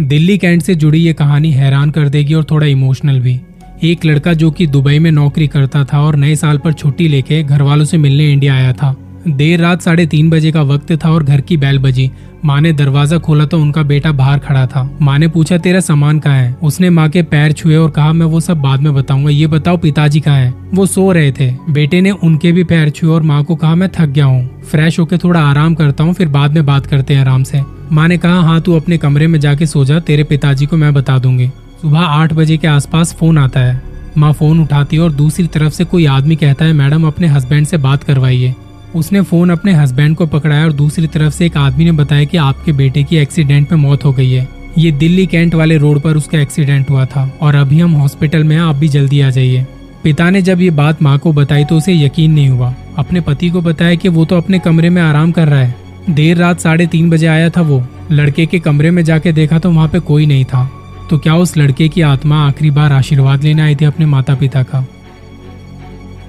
Delhi cantt से जुड़ी ये कहानी हैरान कर देगी और थोड़ा इमोशनल भी। एक लड़का जो कि दुबई में नौकरी करता था और नए साल पर छुट्टी लेके घरवालों से मिलने इंडिया आया था। देर रात 3:30 बजे का वक्त था और घर की बैल बजी। माँ ने दरवाजा खोला तो उनका बेटा बाहर खड़ा था। माँ ने पूछा, तेरा सामान कहाँ है? उसने माँ के पैर छुए और कहा, मैं वो सब बाद में बताऊंगा, ये बताओ पिताजी कहाँ हैं? वो सो रहे थे। बेटे ने उनके भी पैर छुए और माँ को कहा, मैं थक गया हूँ, फ्रेश होके थोड़ा आराम करता हूँ, फिर बाद में बात करते हैं आराम से। माँ ने कहा, हाँ तू अपने कमरे में जाके सो जा, तेरे पिताजी को मैं बता दूंगी। सुबह 8 बजे के आसपास फोन आता है। माँ फोन उठाती है और दूसरी तरफ से कोई आदमी कहता है, मैडम अपने हस्बैंड से बात करवाइए। उसने फ़ोन अपने हस्बैंड को पकड़ाया और दूसरी तरफ से एक आदमी ने बताया कि आपके बेटे की एक्सीडेंट में मौत हो गई है। ये दिल्ली कैंट वाले रोड पर उसका एक्सीडेंट हुआ था और अभी हम हॉस्पिटल में हैं, आप भी जल्दी आ जाइए। पिता ने जब ये बात माँ को बताई तो उसे यकीन नहीं हुआ। अपने पति को बताया कि वो तो अपने कमरे में आराम कर रहा है। देर रात 3:30 बजे आया था वो। लड़के के कमरे में जाके देखा तो वहाँ पे कोई नहीं था। तो क्या उस लड़के की आत्मा आखिरी बार आशीर्वाद लेने आई थी अपने माता पिता का?